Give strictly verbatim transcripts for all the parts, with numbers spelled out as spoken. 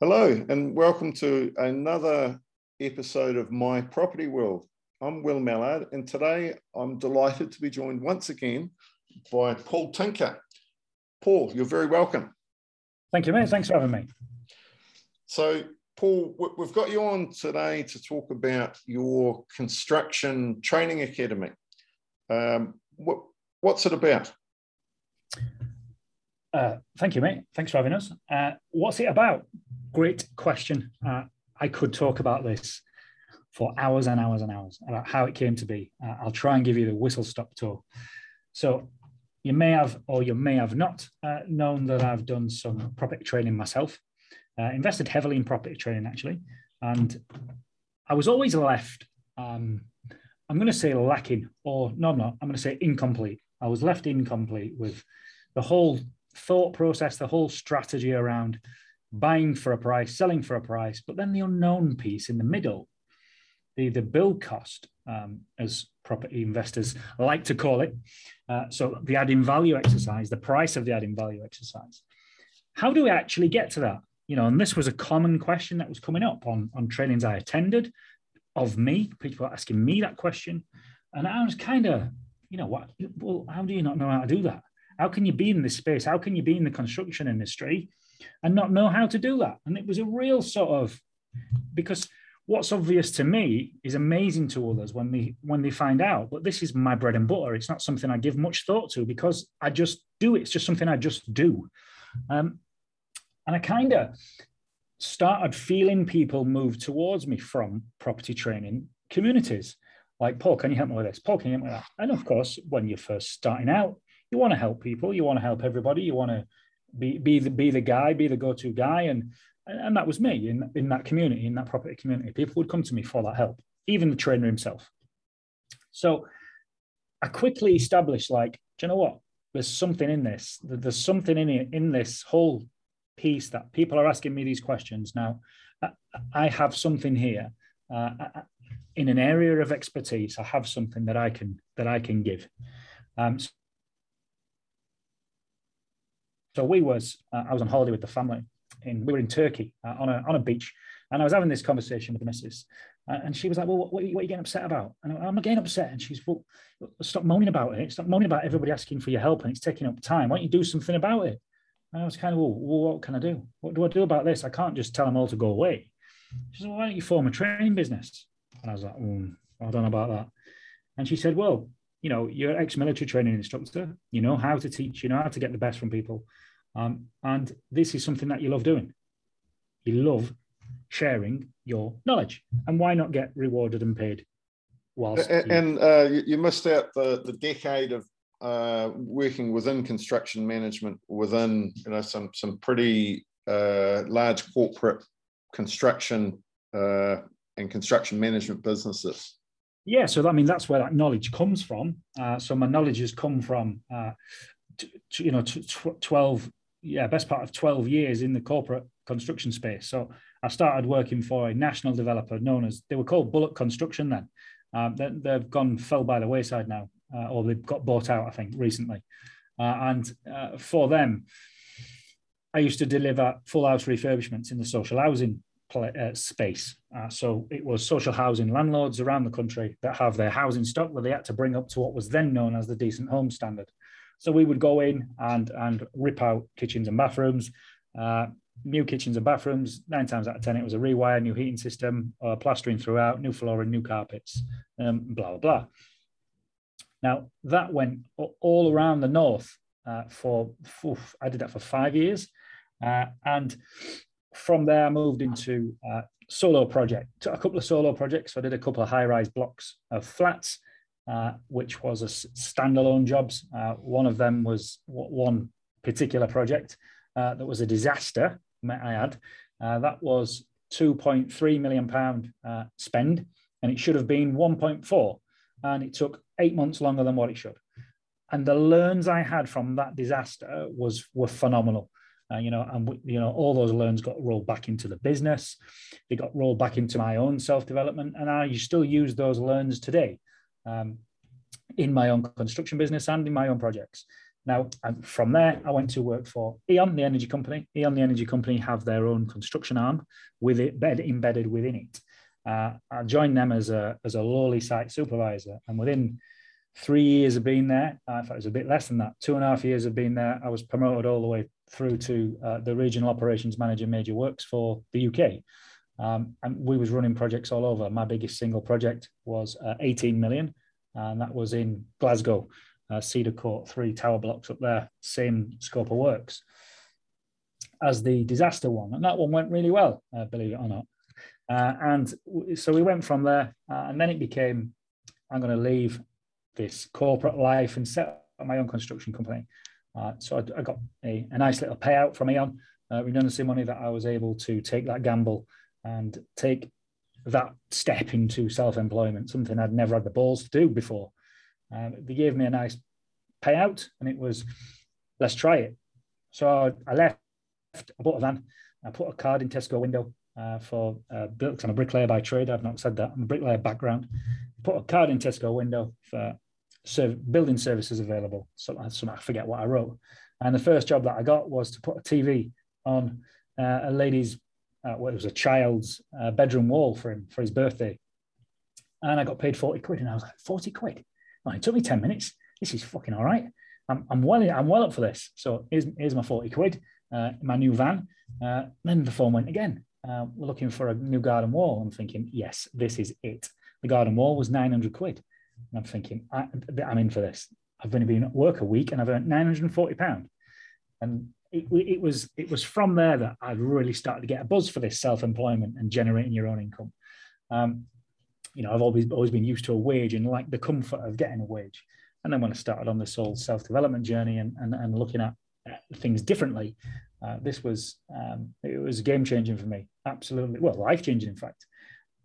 Hello and welcome to another episode of My Property World. I'm Will Mallard and today I'm delighted to be joined once again by Paul Tinker. Paul, you're very welcome. Thank you, mate. Thanks for having me. So, Paul, we've got you on today to talk about your construction training academy. Um, what, what's it about? Uh, thank you, mate. Thanks for having us. Uh, what's it about? Great question. Uh, I could talk about this for hours and hours and hours about how it came to be. Uh, I'll try and give you the whistle-stop tour. So you may have or you may have not uh, known that I've done some property training myself, uh, invested heavily in property training, actually. And I was always left, um, I'm going to say lacking, or no, no, I'm going to say incomplete. I was left incomplete with the whole thought process, the whole strategy around buying for a price, selling for a price, but then the unknown piece in the middle, the, the build cost, um, as property investors like to call it. Uh, so the adding value exercise, the price of the adding value exercise. How do we actually get to that? You know, and this was a common question that was coming up on, on trainings I attended of me, people were asking me that question. And I was kind of, you know, what? Well, how do you not know how to do that? How can you be in this space? How can you be in the construction industry and not know how to do that? And it was a real sort of, because what's obvious to me is amazing to others when they, when they find out, but this is my bread and butter. It's not something I give much thought to because I just do it. It's just something I just do. Um, and I kind of started feeling people move towards me from property training communities. Like, Paul, can you help me with this? Paul, can you help me with that? And of course, when you're first starting out, you want to help people, you want to help everybody, you want to be, be, the, be the guy, be the go-to guy. And, and that was me in, in that community, in that property community. People would come to me for that help, even the trainer himself. So I quickly established, like, do you know what? There's something in this. There's something in it, in this whole piece that people are asking me these questions. Now, I, I have something here. Uh, I, in an area of expertise, I have something that I can, that I can give. Um, so So we was, uh, I was on holiday with the family and we were in Turkey uh, on, a, on a beach, and I was having this conversation with the missus uh, and she was like, well, what, what, are you, what are you getting upset about? And I'm not getting upset. And she's, well, stop moaning about it. Stop moaning about everybody asking for your help and it's taking up time. Why don't you do something about it? And I was kind of, well, what can I do? What do I do about this? I can't just tell them all to go away. She said, well, why don't you form a training business? And I was like, mm, I don't know about that. And she said, well, you know, you're an ex-military training instructor, you know how to teach, you know how to get the best from people. Um, and this is something that you love doing. You love sharing your knowledge. And why not get rewarded and paid? Whilst and you, and uh, you, you missed out the, the decade of uh, working within construction management, within, you know, some, some pretty uh, large corporate construction uh, and construction management businesses. Yeah, so I mean, that's where that knowledge comes from. Uh, so my knowledge has come from, uh, t- t- you know, t- tw- twelve, yeah, best part of twelve years in the corporate construction space. So I started working for a national developer known as, they were called Bullock Construction then. Um, they, they've gone, fell by the wayside now, uh, or they've got bought out, I think, recently. Uh, and uh, for them, I used to deliver full house refurbishments in the social housing Play, uh, space. Uh, so it was social housing landlords around the country that have their housing stock that they had to bring up to what was then known as the decent home standard. So we would go in and, and rip out kitchens and bathrooms, uh, new kitchens and bathrooms. Nine times out of ten, it was a rewire, new heating system, uh, plastering throughout, new flooring, new carpets, um, blah, blah, blah. Now, that went all around the north uh, for, oof, I did that for five years. Uh, and from there, I moved into uh, solo project, took a couple of solo projects. So I did a couple of high-rise blocks of flats, uh, which was a standalone jobs. Uh, one of them was one particular project uh, that was a disaster, I had. Uh, that was two point three million pound uh, spend, and it should have been one point four, and it took eight months longer than what it should. And the learns I had from that disaster was were phenomenal. Uh, you know, and you know, all those learns got rolled back into the business. They got rolled back into my own self-development, and I still use those learns today um, in my own construction business and in my own projects. Now, and from there, I went to work for Eon, the energy company. Eon, the energy company, have their own construction arm with it bed embedded within it. Uh, I joined them as a as a lowly site supervisor, and within three years of being there, I thought it was a bit less than that, two and a half years of being there, I was promoted all the way through to uh, the regional operations manager, major works for the U K. Um, and we was running projects all over. My biggest single project was uh, eighteen million, and that was in Glasgow, uh, Cedar Court, three tower blocks up there, same scope of works as the disaster one. And that one went really well, uh, believe it or not. Uh, and so we went from there, uh, and then it became, I'm going to leave this corporate life and set up my own construction company. Uh, so I, I got a, a nice little payout from Eon, uh, redundancy money, that I was able to take that gamble and take that step into self-employment, something I'd never had the balls to do before. Um, they gave me a nice payout, and it was, let's try it. So I, I left, I bought a van, I put a card in Tesco window uh, for, uh, because I'm a bricklayer by trade, I've not said that, I'm a bricklayer background, put a card in Tesco window for So building services available. So, so I forget what I wrote. And the first job that I got was to put a T V on uh, a lady's, uh, well, it was a child's uh, bedroom wall for him, for his birthday. And I got paid forty quid. And I was like, forty quid? Well, it took me ten minutes. This is fucking all right. I'm, I'm, well, I'm well up for this. So here's, here's my forty quid, uh, my new van. Uh, then the phone went again. Uh, we're looking for a new garden wall. I'm thinking, yes, this is it. The garden wall was nine hundred quid. And I'm thinking, I, I'm in for this. I've only been at work a week and I've earned nine hundred and forty pounds. And it, it, was, it was from there that I really started to get a buzz for this self-employment and generating your own income. Um, you know, I've always, always been used to a wage and like the comfort of getting a wage. And then when I started on this whole self-development journey and, and, and looking at things differently, uh, this was, um, it was game-changing for me. Absolutely. Well, life-changing, in fact.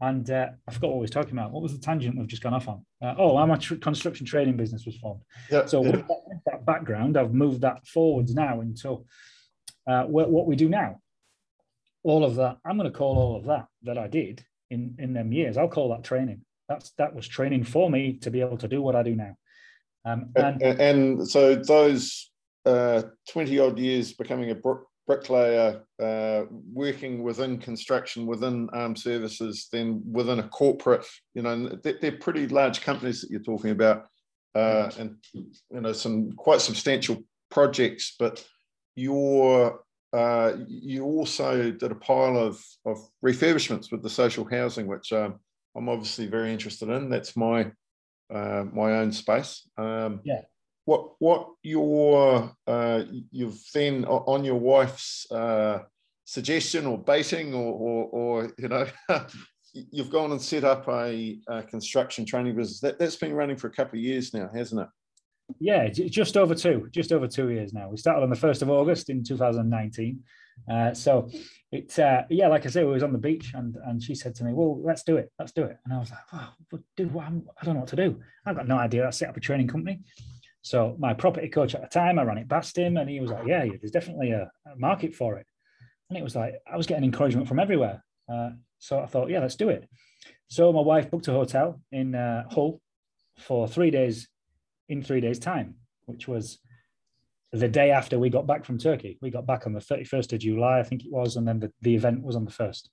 And uh, I forgot what I was talking about. What was the tangent we've just gone off on? Uh, oh, how my tr construction trading business was formed. Yeah, so yeah. With that, that background, I've moved that forwards now into uh, wh what we do now. All of that, I'm going to call all of that that I did in, in them years, I'll call that training. That's, that was training for me to be able to do what I do now. Um, and, and, and so those uh, twenty odd years becoming a bricklayer, uh, working within construction, within armed services, then within a corporate, you know, they're, they're pretty large companies that you're talking about, uh, and, you know, some quite substantial projects, but you're, uh, you also did a pile of, of refurbishments with the social housing, which um, I'm obviously very interested in. That's my, uh, my own space. Um, yeah. What what your uh, you've then on your wife's uh, suggestion or baiting or or, or you know you've gone and set up a, a construction training business that, that's been running for a couple of years now, hasn't it? Yeah, just over two, just over two years now. We started on the first of August in two thousand nineteen. Uh, so it's uh, yeah, like I say, we was on the beach, and and she said to me, "Well, let's do it, let's do it." And I was like, "Wow, dude, I'm, I don't know what to do. I've got no idea. I set up a training company." So my property coach at the time, I ran it past him, and he was like, yeah, there's definitely a, a market for it. And it was like, I was getting encouragement from everywhere. Uh, so I thought, yeah, let's do it. So my wife booked a hotel in uh, Hull for three days, in three days' time, which was the day after we got back from Turkey. We got back on the thirty-first of July, I think it was, and then the, the event was on the first.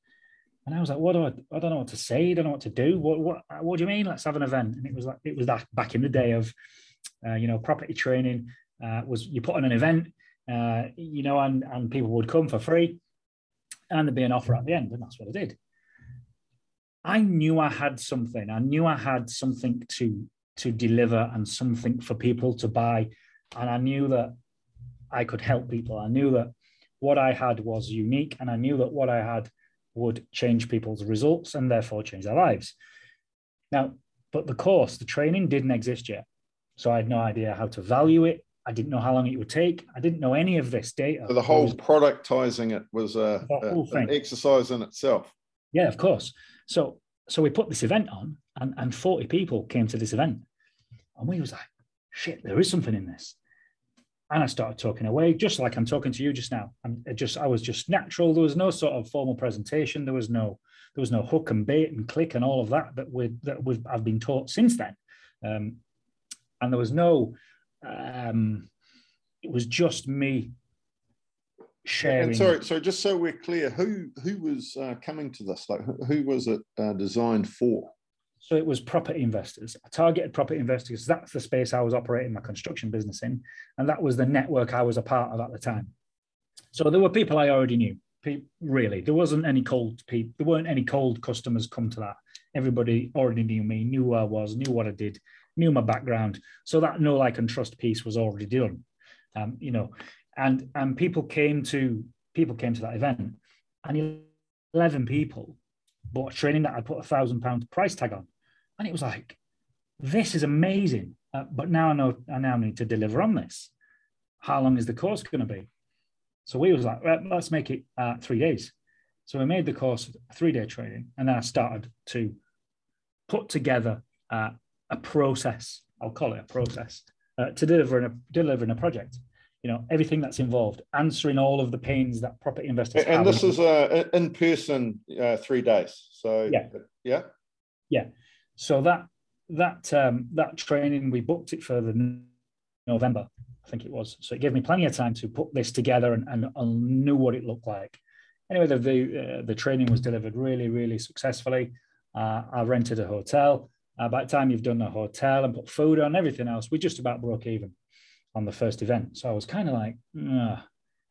And I was like, what do I, I don't know what to say, I don't know what to do. What, what, what do you mean, let's have an event? And it was like, it was that back in the day of, Uh, you know, property training uh, was you put on an event, uh, you know, and, and people would come for free and there'd be an offer at the end, and that's what I did. I knew I had something. I knew I had something to, to deliver and something for people to buy. And I knew that I could help people. I knew that what I had was unique, and I knew that what I had would change people's results and therefore change their lives. Now, but the course, the training didn't exist yet. So I had no idea how to value it. I didn't know how long it would take. I didn't know any of this data. So the whole was, productizing it was a, whole a, an exercise in itself. Yeah, of course. So, so we put this event on, and, and forty people came to this event. And we was like, shit, there is something in this. And I started talking away, just like I'm talking to you just now. I'm just, I was just natural. There was no sort of formal presentation. There was no, there was no hook and bait and click and all of that that we that we've, I've been taught since then. Um, and there was no, um, it was just me sharing. And sorry, so just so we're clear, who who was uh, coming to this? Like, who was it uh, designed for? So it was property investors. I targeted property investors. That's the space I was operating my construction business in. And that was the network I was a part of at the time. So there were people I already knew, people, really. There wasn't any cold people. There weren't any cold customers come to that. Everybody already knew me, knew who I was, knew what I did, knew my background. So that know, like, and trust piece was already done, um, you know. And, and people came to people came to that event, and eleven people bought training that I put a thousand pound price tag on. And it was like, this is amazing. Uh, but now I know I now need to deliver on this. How long is the course going to be? So we was like, well, let's make it uh, three days. So we made the course a three-day training. And then I started to put together uh, a process. I'll call it a process uh, to delivering a, delivering a project. You know, everything that's involved, answering all of the pains that property investors and have. And this is uh, in-person uh, three days. So, yeah. Yeah. Yeah. So that that um, that training, we booked it for the November, I think it was. So it gave me plenty of time to put this together and, and, and knew what it looked like. Anyway, the the, uh, the training was delivered really, really successfully. Uh, I rented a hotel. Uh, by the time you've done the hotel and put food on, everything else, we just about broke even on the first event. So I was kind of like, uh, a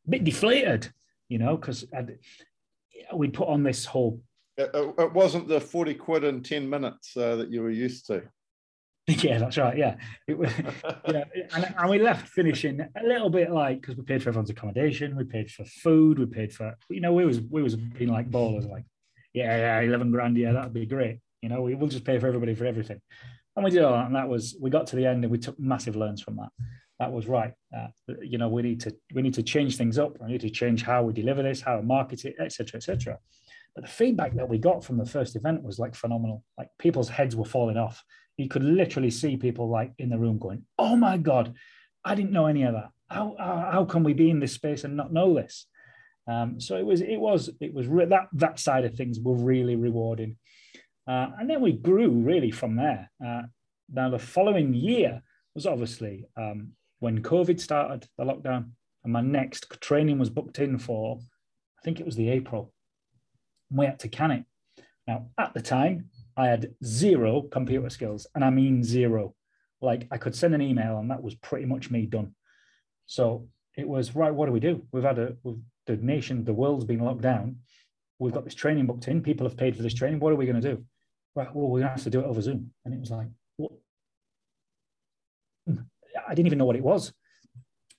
bit deflated, you know, because we put on this whole... It, it wasn't the forty quid in ten minutes uh, that you were used to. Yeah, that's right, yeah. It was, yeah. And, and we left finishing a little bit like, because we paid for everyone's accommodation, we paid for food, we paid for, you know, we was we was being like ballers, like, yeah, yeah, eleven grand, yeah, that'd be great. You know, we, we'll just pay for everybody for everything. And we did all that, and that was, we got to the end and we took massive learns from that. That was right. Uh, you know, we need to we need to change things up. We need to change how we deliver this, how we market it, et cetera, et cetera. But the feedback that we got from the first event was like phenomenal. Like, people's heads were falling off. You could literally see people like in the room going, "Oh my God, I didn't know any of that. How how, how can we be in this space and not know this?" Um, so it was it was it was re- that that side of things were really rewarding. Uh, and then we grew really from there. Uh, now the following year was obviously. Um, When COVID started, the lockdown, and my next training was booked in for, I think it was the April, and we had to can it. Now, at the time, I had zero computer skills, and I mean zero. Like, I could send an email, and that was pretty much me done. So it was, right, what do we do? We've had a, we've, the nation, the world's been locked down. We've got this training booked in. People have paid for this training. What are we going to do? Right, well, we're going to have to do it over Zoom. And it was like, what? I didn't even know what it was.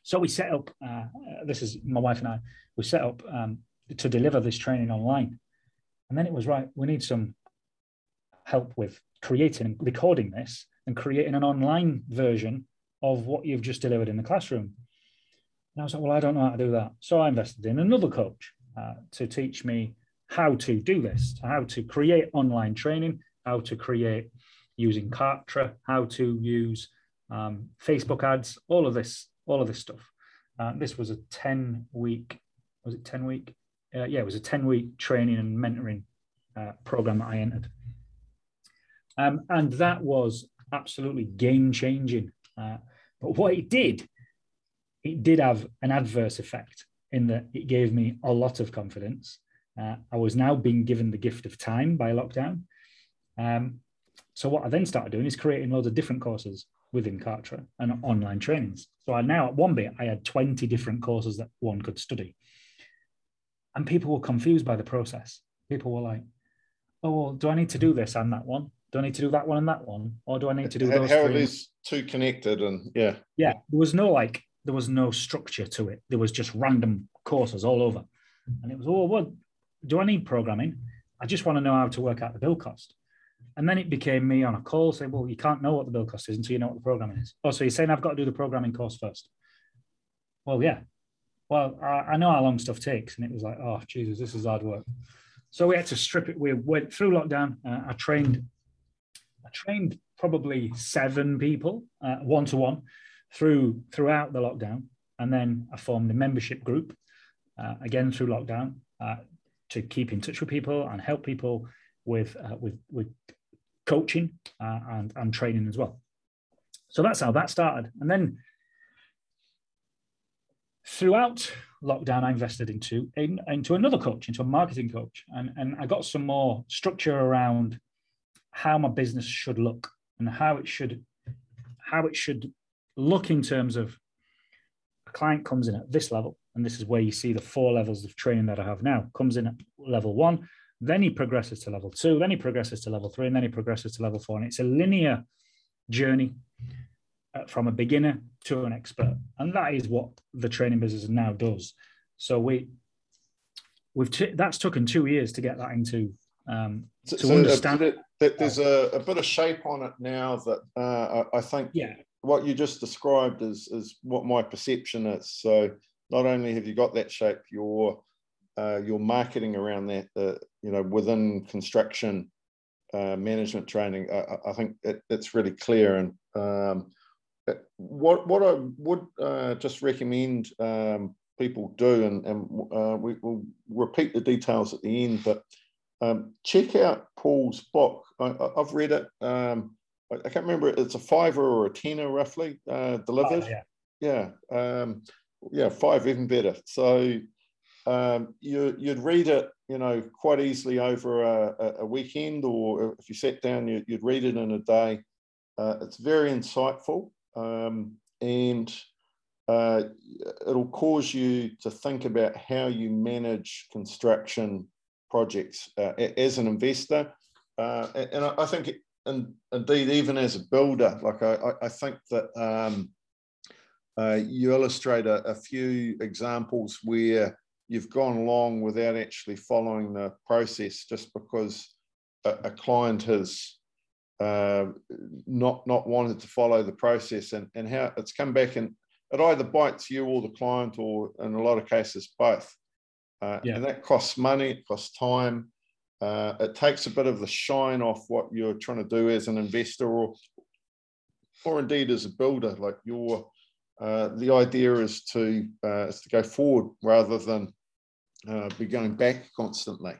So we set up, uh, this is my wife and I, we set up um, to deliver this training online. And then it was, right, we need some help with creating and recording this and creating an online version of what you've just delivered in the classroom. And I was like, well, I don't know how to do that. So I invested in another coach uh, to teach me how to do this, how to create online training, how to create using Kartra, how to use Um, Facebook ads, all of this, all of this stuff. Uh, this was a ten week, was it ten week? Uh, yeah, it was a ten week training and mentoring uh, program that I entered. Um, and that was absolutely game changing. Uh, but what it did, it did have an adverse effect in that it gave me a lot of confidence. Uh, I was now being given the gift of time by lockdown. Um, so what I then started doing is creating loads of different courses within Kartra and online trainings. So I now at one bit, I had twenty different courses that one could study. And people were confused by the process. People were like, oh, well, do I need to do this and that one? Do I need to do that one and that one? Or do I need to do those How three? Are these two connected? And yeah. Yeah, there was no like, there was no structure to it. There was just random courses all over. And it was, oh, well, do I need programming? I just want to know how to work out the bill cost. And then it became me on a call saying, well, you can't know what the bill cost is until you know what the programming is. Oh, so you're saying I've got to do the programming course first? Well, yeah. Well, I, I know how long stuff takes. And it was like, oh, Jesus, this is hard work. So we had to strip it. We went through lockdown. Uh, I trained I trained probably seven people, uh, one-to-one, through throughout the lockdown. And then I formed a membership group, uh, again, through lockdown, uh, to keep in touch with people and help people with uh, with with coaching uh, and and training as well. So that's how that started. And then throughout lockdown, I invested into in, into another coach, into a marketing coach, and and I got some more structure around how my business should look and how it should how it should look in terms of a client comes in at this level, and this is where you see the four levels of training that I have now. Comes in at level one. Then he progresses to level two, then he progresses to level three, and then he progresses to level four. And it's a linear journey uh, from a beginner to an expert. And that is what the training business now does. So we, we've t- that's taken two years to get that into, um, so, to so understand. It, it, there's a, a bit of shape on it now that uh, I, I think yeah. what you just described is, is what my perception is. So not only have you got that shape, you're Uh, your marketing around that, uh, you know, within construction uh, management training, I, I think it, it's really clear. And um, it, what what I would uh, just recommend um, people do, and, and uh, we will repeat the details at the end, but um, check out Paul's book. I, I've read it. Um, I can't remember. It's a fiver or a tenner, roughly uh, delivered. Oh, yeah, yeah, um, yeah, five even better. So. Um, you, you'd read it, you know, quite easily over a, a weekend, or if you sat down, you, you'd read it in a day. Uh, it's very insightful, um, and uh, it'll cause you to think about how you manage construction projects uh, as an investor. Uh, and I think, and indeed, even as a builder, like I, I think that um, uh, you illustrate a, a few examples where you've gone along without actually following the process just because a, a client has uh, not not wanted to follow the process, and, and how it's come back and it either bites you or the client, or in a lot of cases, both. Uh, yeah. And that costs money, it costs time. Uh, it takes a bit of the shine off what you're trying to do as an investor, or, or indeed as a builder. Like your uh, the idea is to, uh, is to go forward rather than Uh, be going back constantly.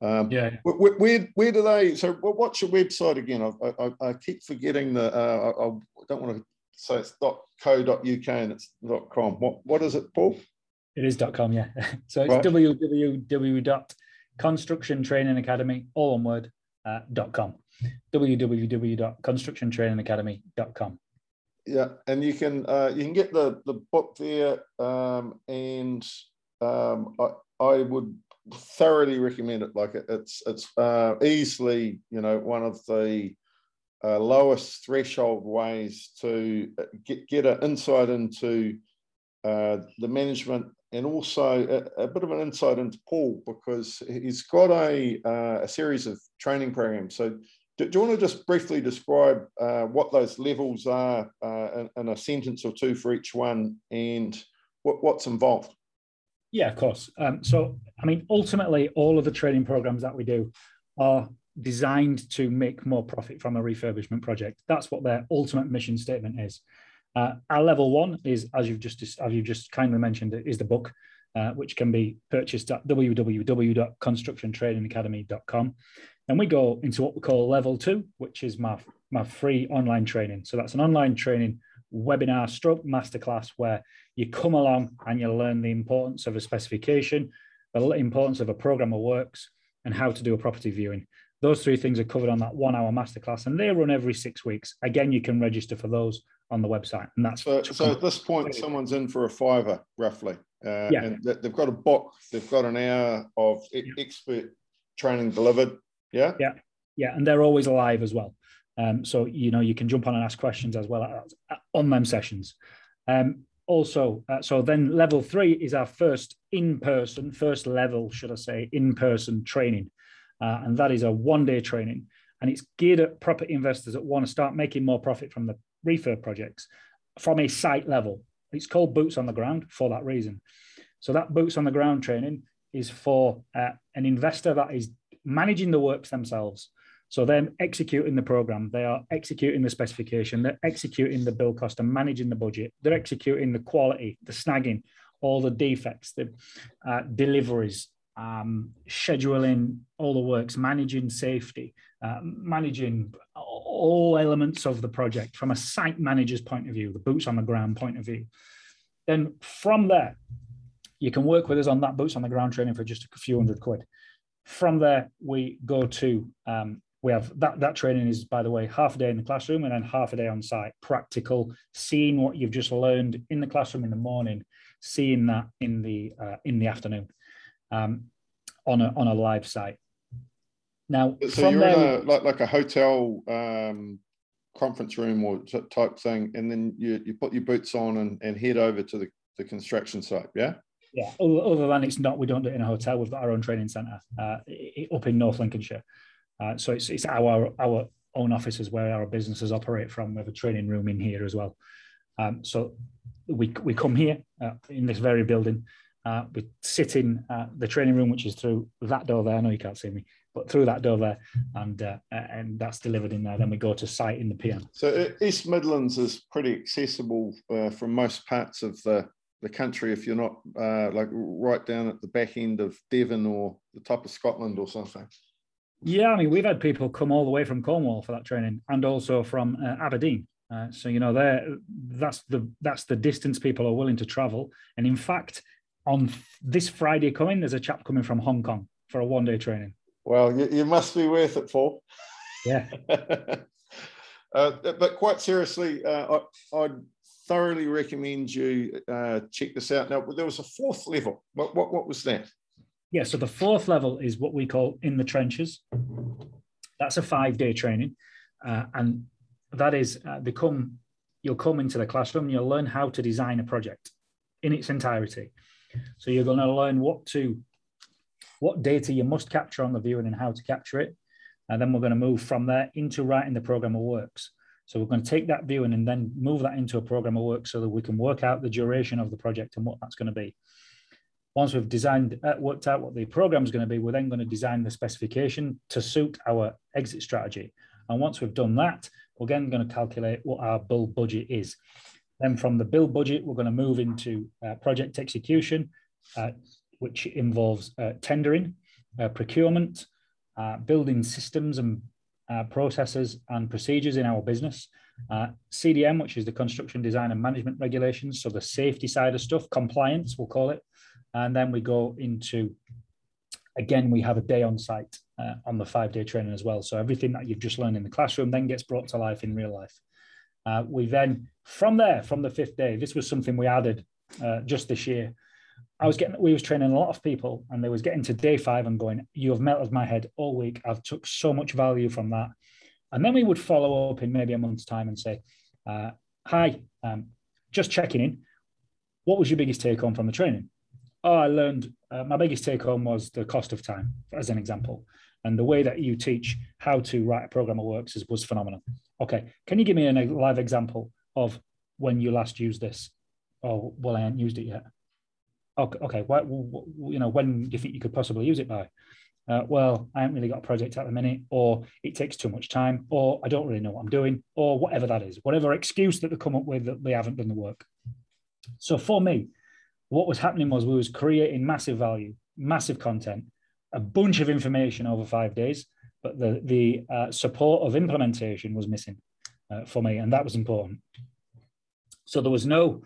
Um, yeah. Where, where where do they? So what's your website again? I I, I keep forgetting the. Uh, I, I don't want to say it's dot co dot U K and it's dot com. What what is it, Paul? It is dot com. Yeah. So it's right. w w w dot construction training academy all one word uh, dot com. w w w dot construction training academy dot com. Yeah, and you can uh, you can get the the book there, um, and um, I. I would thoroughly recommend it. Like it, it's it's uh, easily, you know, one of the uh, lowest threshold ways to get get an insight into uh, the management, and also a, a bit of an insight into Paul, because he's got a uh, a series of training programs. So, do, do you want to just briefly describe uh, what those levels are uh, in, in a sentence or two for each one, and what, what's involved? Yeah, of course. Um, so, I mean, ultimately, all of the training programs that we do are designed to make more profit from a refurbishment project. That's what their ultimate mission statement is. Uh, our level one is, as you've just as you've just kindly mentioned, is the book, uh, which can be purchased at w w w dot construction training academy dot com. Then we go into what we call level two, which is my, my free online training. So that's an online training webinar stroke masterclass where you come along and you learn the importance of a specification, the importance of a program of works, and how to do a property viewing. Those three things are covered on that one hour masterclass, and they run every six weeks. Again, you can register for those on the website, and that's so, so at this point someone's in for a fiver roughly, uh, yeah. and they've got a book, they've got an hour of e yeah. expert training delivered. Yeah, yeah, yeah, and they're always live as well. Um, so you know you can jump on and ask questions as well as, as, on them sessions. Um, also, uh, so then level three is our first in-person, first level, should I say, in-person training, uh, and that is a one-day training, and it's geared at property investors that want to start making more profit from the refurb projects from a site level. It's called boots on the ground for that reason. So that boots on the ground training is for uh, an investor that is managing the works themselves. So they're executing the program, they are executing the specification, they're executing the build cost and managing the budget, they're executing the quality, the snagging, all the defects, the uh, deliveries, um, scheduling all the works, managing safety, uh, managing all elements of the project from a site manager's point of view, the boots on the ground point of view. Then from there, you can work with us on that boots on the ground training for just a few hundred quid. From there, we go to, um, we have that, that training is, by the way, half a day in the classroom and then half a day on site, practical, seeing what you've just learned in the classroom in the morning, seeing that in the, uh, in the afternoon. Um, on a on a live site. Now, so you're there, in a, like like a hotel um, conference room or type thing, and then you you put your boots on and, and head over to the, the construction site. Yeah, yeah. Other than it's not, we don't do it in a hotel. We've got our own training centre uh, up in North Lincolnshire, uh, so it's it's our our own offices where our businesses operate from. We have a training room in here as well. Um, so we we come here uh, in this very building. Uh, we sit in uh, the training room, which is through that door there. I know you can't see me, but through that door there, and uh, and that's delivered in there. Then we go to site in the P M. So East Midlands is pretty accessible uh, from most parts of the, the country, if you're not uh, like right down at the back end of Devon or the top of Scotland or something. Yeah, I mean, we've had people come all the way from Cornwall for that training, and also from uh, Aberdeen. Uh, so, you know, there that's the that's the distance people are willing to travel. And in fact, on this Friday coming, there's a chap coming from Hong Kong for a one-day training. Well, you, you must be worth it, Paul. Yeah. uh, but quite seriously, uh, I, I'd thoroughly recommend you uh, check this out. Now, there was a fourth level. What, what, what was that? Yeah, so the fourth level is what we call in the trenches. That's a five-day training. Uh, and that is, uh, they come, you'll come into the classroom, and you'll learn how to design a project in its entirety. So you're going to learn what to, what data you must capture on the view and then how to capture it. And then we're going to move from there into writing the program of works. So we're going to take that view and then move that into a program of work so that we can work out the duration of the project and what that's going to be. Once we've designed, uh, worked out what the program is going to be, we're then going to design the specification to suit our exit strategy. And once we've done that, we're again going to calculate what our build budget is. Then from the build budget, we're going to move into uh, project execution, uh, which involves uh, tendering, uh, procurement, uh, building systems and uh, processes and procedures in our business, uh, C D M, which is the construction design and management regulations, so the safety side of stuff, compliance, we'll call it. And then we go into, again, we have a day on site uh, on the five-day training as well. So everything that you've just learned in the classroom then gets brought to life in real life. Uh, we then, from there, from the fifth day, this was something we added uh, just this year. I was getting, we was training a lot of people, and they was getting to day five and going, you have melted my head all week. I've took so much value from that. And then we would follow up in maybe a month's time and say, uh, hi, um, just checking in. What was your biggest take home from the training? Oh, I learned uh, my biggest take home was the cost of time, as an example. And the way that you teach how to write a program of works is, was phenomenal. Okay, can you give me a live example of when you last used this? Oh, well, I haven't used it yet. Okay, okay. Well, you know, when do you think you could possibly use it by? Uh, well, I haven't really got a project at the minute, or it takes too much time, or I don't really know what I'm doing, or whatever that is, whatever excuse that they come up with that they haven't done the work. So for me, what was happening was we was creating massive value, massive content, a bunch of information over five days, but the, the uh, support of implementation was missing uh, for me, and that was important. So there was no,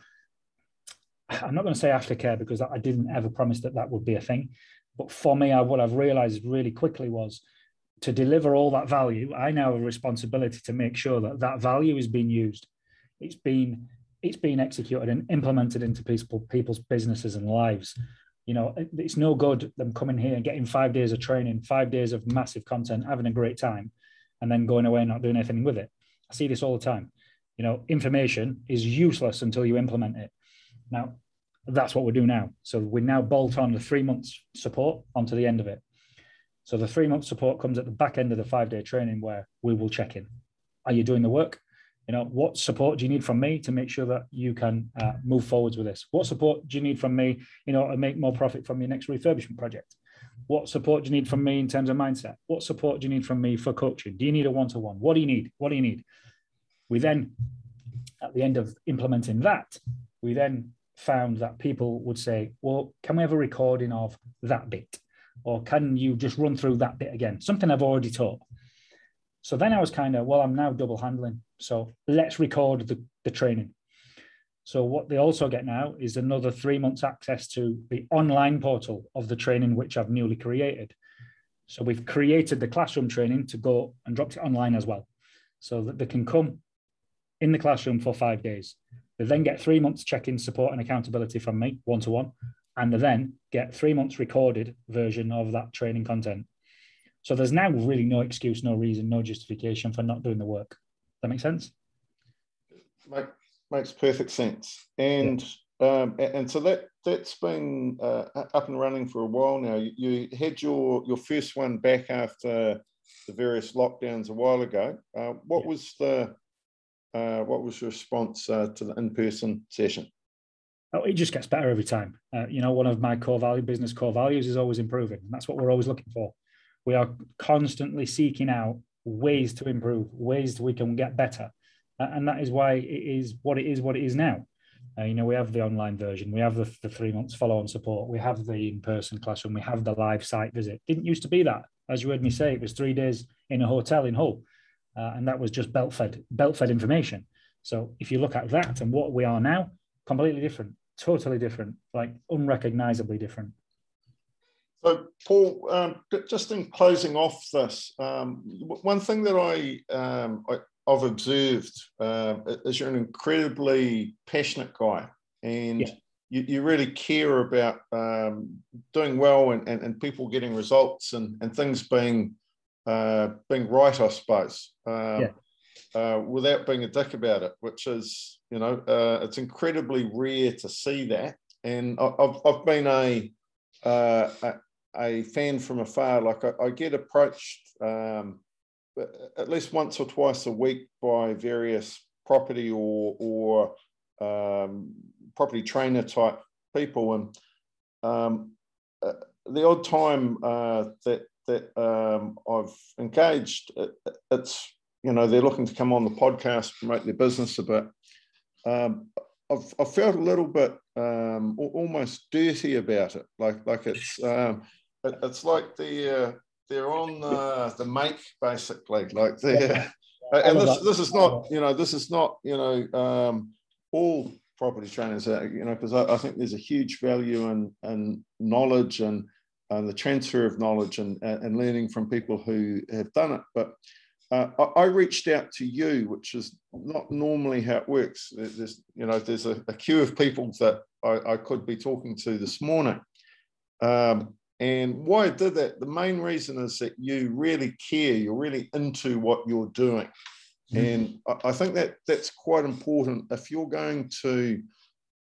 I'm not going to say aftercare, because I didn't ever promise that that would be a thing, but for me, I, what I've realized really quickly was to deliver all that value, I now have a responsibility to make sure that that value is being used. It's been it's been executed and implemented into people, people's businesses and lives. You know, it's no good them coming here and getting five days of training, five days of massive content, having a great time, and then going away and not doing anything with it. I see this all the time. You know, information is useless until you implement it. Now, that's what we do now. So we now bolt on the three months support onto the end of it. So the three month support comes at the back end of the five day training, where we will check in. Are you doing the work? You know, what support do you need from me to make sure that you can uh, move forwards with this? What support do you need from me in order to make more profit from your next refurbishment project? What support do you need from me in terms of mindset? What support do you need from me for coaching? Do you need a one-to-one? What do you need? What do you need? We then, at the end of implementing that, we then found that people would say, well, can we have a recording of that bit? Or can you just run through that bit again? Something I've already taught. So then I was kind of, well, I'm now double handling. So let's record the, the training. So what they also get now is another three months access to the online portal of the training, which I've newly created. So we've created the classroom training to go and dropped it online as well, so that they can come in the classroom for five days. They then get three months check-in support and accountability from me, one-to-one, and they then get three months recorded version of that training content. So there's now really no excuse, no reason, no justification for not doing the work. Does that make sense? Make, makes perfect sense. And yeah. um, and so that that's been uh, up and running for a while now. You, you had your your first one back after the various lockdowns a while ago. Uh, what yeah. was the uh, what was your response uh, to the in-person session? Oh, it just gets better every time. Uh, you know, one of my core value, business core values, is always improving, and that's what we're always looking for. We are constantly seeking out ways to improve, ways we can get better. And that is why it is what it is, what it is now. Uh, you know, we have the online version, we have the, the three months follow-on support, we have the in-person classroom, we have the live site visit. Didn't used to be that. As you heard me say, it was three days in a hotel in Hull. Uh, and that was just belt-fed, belt-fed information. So if you look at that and what we are now, completely different, totally different, like unrecognizably different. So, Paul, um, just in closing off this, um, one thing that I, um, I, I've observed uh, is you're an incredibly passionate guy, and yeah. you, you really care about um, doing well and, and, and people getting results and, and things being uh, being right, I suppose, um, yeah. uh, without being a dick about it, which is, you know, uh, it's incredibly rare to see that. And I, I've, I've been a... Uh, a, a fan from afar. Like I, I get approached um, at least once or twice a week by various property or, or um, property trainer type people, and um, uh, the odd time uh, that that um, I've engaged, it, it's you know they're looking to come on the podcast, promote their business a bit. Um, I've, I've felt a little bit um, almost dirty about it, like like it's um, it's like they're they're on the, the make basically, like they're and this this is not you know this is not you know um, all property trainers are, you know because I, I think there's a huge value in in knowledge and uh, the transfer of knowledge and and learning from people who have done it, but. Uh, I reached out to you, which is not normally how it works. There's, you know, there's a, a queue of people that I, I could be talking to this morning. Um, and why I did that, the main reason is that you really care. You're really into what you're doing. Mm-hmm. And I, I think that that's quite important. If you're going to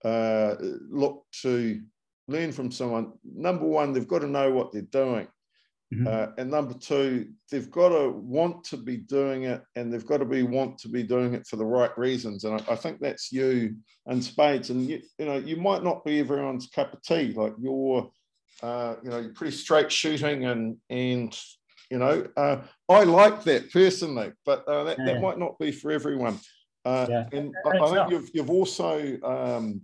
uh, look to learn from someone, number one, they've got to know what they're doing. Uh, and number two, they've got to want to be doing it, and they've got to be want to be doing it for the right reasons. And I, I think that's you and spades. And you, you know, you might not be everyone's cup of tea. Like you're, uh, you know, you're pretty straight shooting, and and you know, uh, I like that personally, but uh, that, yeah. that might not be for everyone. Uh, yeah. And I, I think you've you've also um,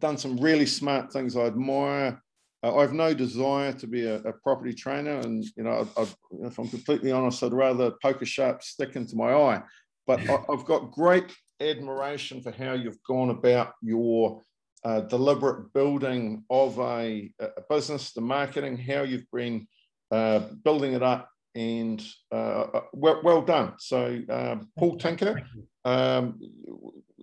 done some really smart things. I admire. I have no desire to be a, a property trainer, and you know, I, I, if I'm completely honest, I'd rather poke a sharp stick into my eye. But I, I've got great admiration for how you've gone about your uh, deliberate building of a, a business, the marketing, how you've been uh, building it up, and uh, well, well done. So, uh, Paul Tinker, um,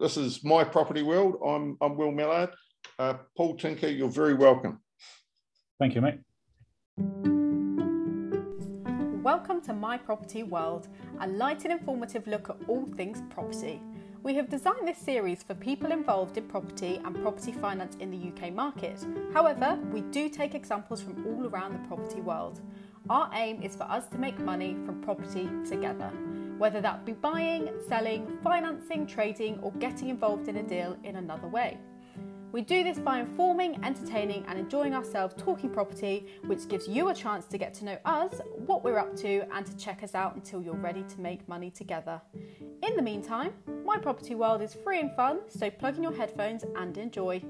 This is My Property World. I'm, I'm Will Mallard. Uh, Paul Tinker, you're very welcome. Thank you, mate. Welcome to My Property World, a light and informative look at all things property. We have designed this series for people involved in property and property finance in the U K market. However, we do take examples from all around the property world. Our aim is for us to make money from property together, whether that be buying, selling, financing, trading, or getting involved in a deal in another way. We do this by informing, entertaining, and enjoying ourselves talking property, which gives you a chance to get to know us, what we're up to, and to check us out until you're ready to make money together. In the meantime, My Property World is free and fun, so plug in your headphones and enjoy.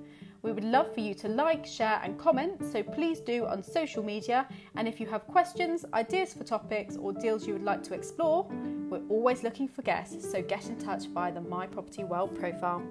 We would love for you to like, share and comment, so please do on social media. And if you have questions, ideas for topics or deals you would like to explore, we're always looking for guests, so get in touch via the My Property World profile.